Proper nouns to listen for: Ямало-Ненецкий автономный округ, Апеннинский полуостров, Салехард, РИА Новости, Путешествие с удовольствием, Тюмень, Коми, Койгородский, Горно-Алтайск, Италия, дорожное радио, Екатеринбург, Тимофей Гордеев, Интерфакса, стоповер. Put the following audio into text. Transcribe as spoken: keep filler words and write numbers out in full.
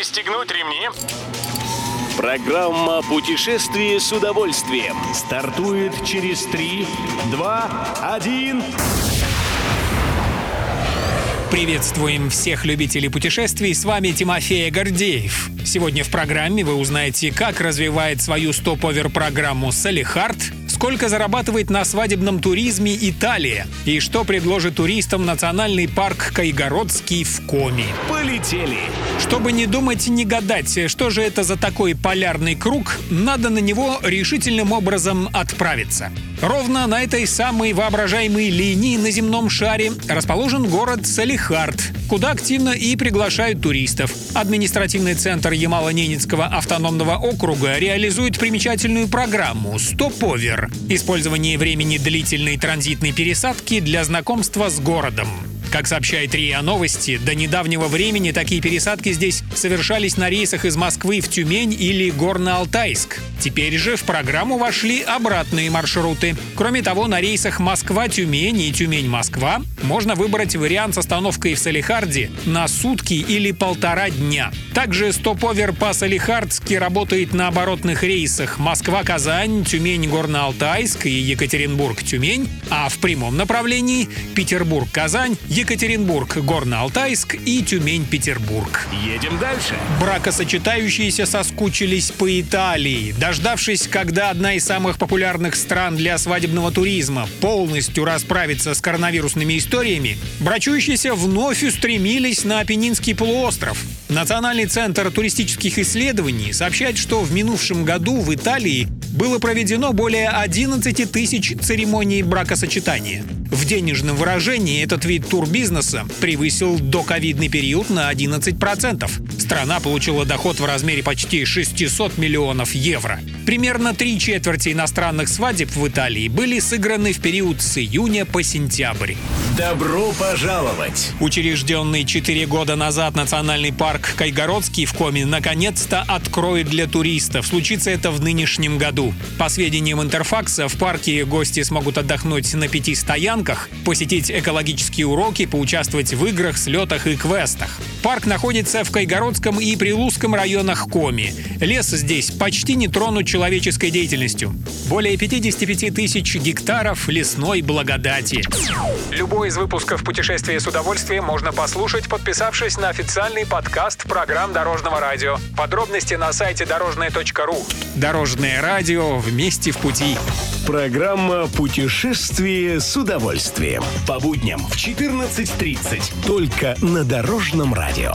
Пристегнуть ремни. Программа «Путешествие с удовольствием» стартует через три, два, один... Приветствуем всех любителей путешествий, с вами Тимофей Гордеев. Сегодня в программе вы узнаете, как развивает свою стоп-овер-программу «Салехард», сколько зарабатывает на свадебном туризме Италия и что предложит туристам национальный парк Койгородский в Коми. Полетели! Чтобы не думать и не гадать, что же это за такой полярный круг, надо на него решительным образом отправиться. Ровно на этой самой воображаемой линии на земном шаре расположен город Салехард, куда активно и приглашают туристов. Административный центр Ямало-Ненецкого автономного округа реализует примечательную программу «Стоповер» — использование времени длительной транзитной пересадки для знакомства с городом. Как сообщает РИА Новости, до недавнего времени такие пересадки здесь совершались на рейсах из Москвы в Тюмень или Горно-Алтайск. Теперь же в программу вошли обратные маршруты. Кроме того, на рейсах Москва-Тюмень и Тюмень-Москва можно выбрать вариант с остановкой в Салехарде на сутки или полтора дня. Также стоповер по-салехардски работает на оборотных рейсах Москва-Казань, Тюмень-Горно-Алтайск и Екатеринбург-Тюмень, а в прямом направлении Петербург-Казань, Екатеринбург, Горно-Алтайск и Тюмень-Петербург. Едем дальше. Бракосочетающиеся соскучились по Италии, дождавшись, когда одна из самых популярных стран для свадебного туризма полностью расправится с коронавирусными историями, брачующиеся вновь устремились на Апеннинский полуостров. Национальный центр туристических исследований сообщает, что в минувшем году в Италии было проведено более одиннадцати тысяч церемоний бракосочетания. В денежном выражении этот вид турбизнеса превысил доковидный период на одиннадцать процентов. Страна получила доход в размере почти шестисот миллионов евро. Примерно три четверти иностранных свадеб в Италии были сыграны в период с июня по сентябрь. Добро пожаловать! Учрежденный четыре года назад национальный парк Койгородский в Коми наконец-то откроет для туристов. Случится это в нынешнем году. По сведениям Интерфакса, в парке гости смогут отдохнуть на пяти стоянках, посетить экологические уроки, поучаствовать в играх, слетах и квестах. Парк находится в Койгородском и Прилузском районах Коми. Лес здесь почти не тронут человеческой деятельностью. Более пятидесяти пяти тысяч гектаров лесной благодати. Любой из выпусков «Путешествия с удовольствием» можно послушать, подписавшись на официальный подкаст программ Дорожного радио. Подробности на сайте дорожное точка ру. Дорожное радио, вместе в пути. Программа «Путешествие с удовольствием». По будням в четырнадцать тридцать. Только на Дорожном радио.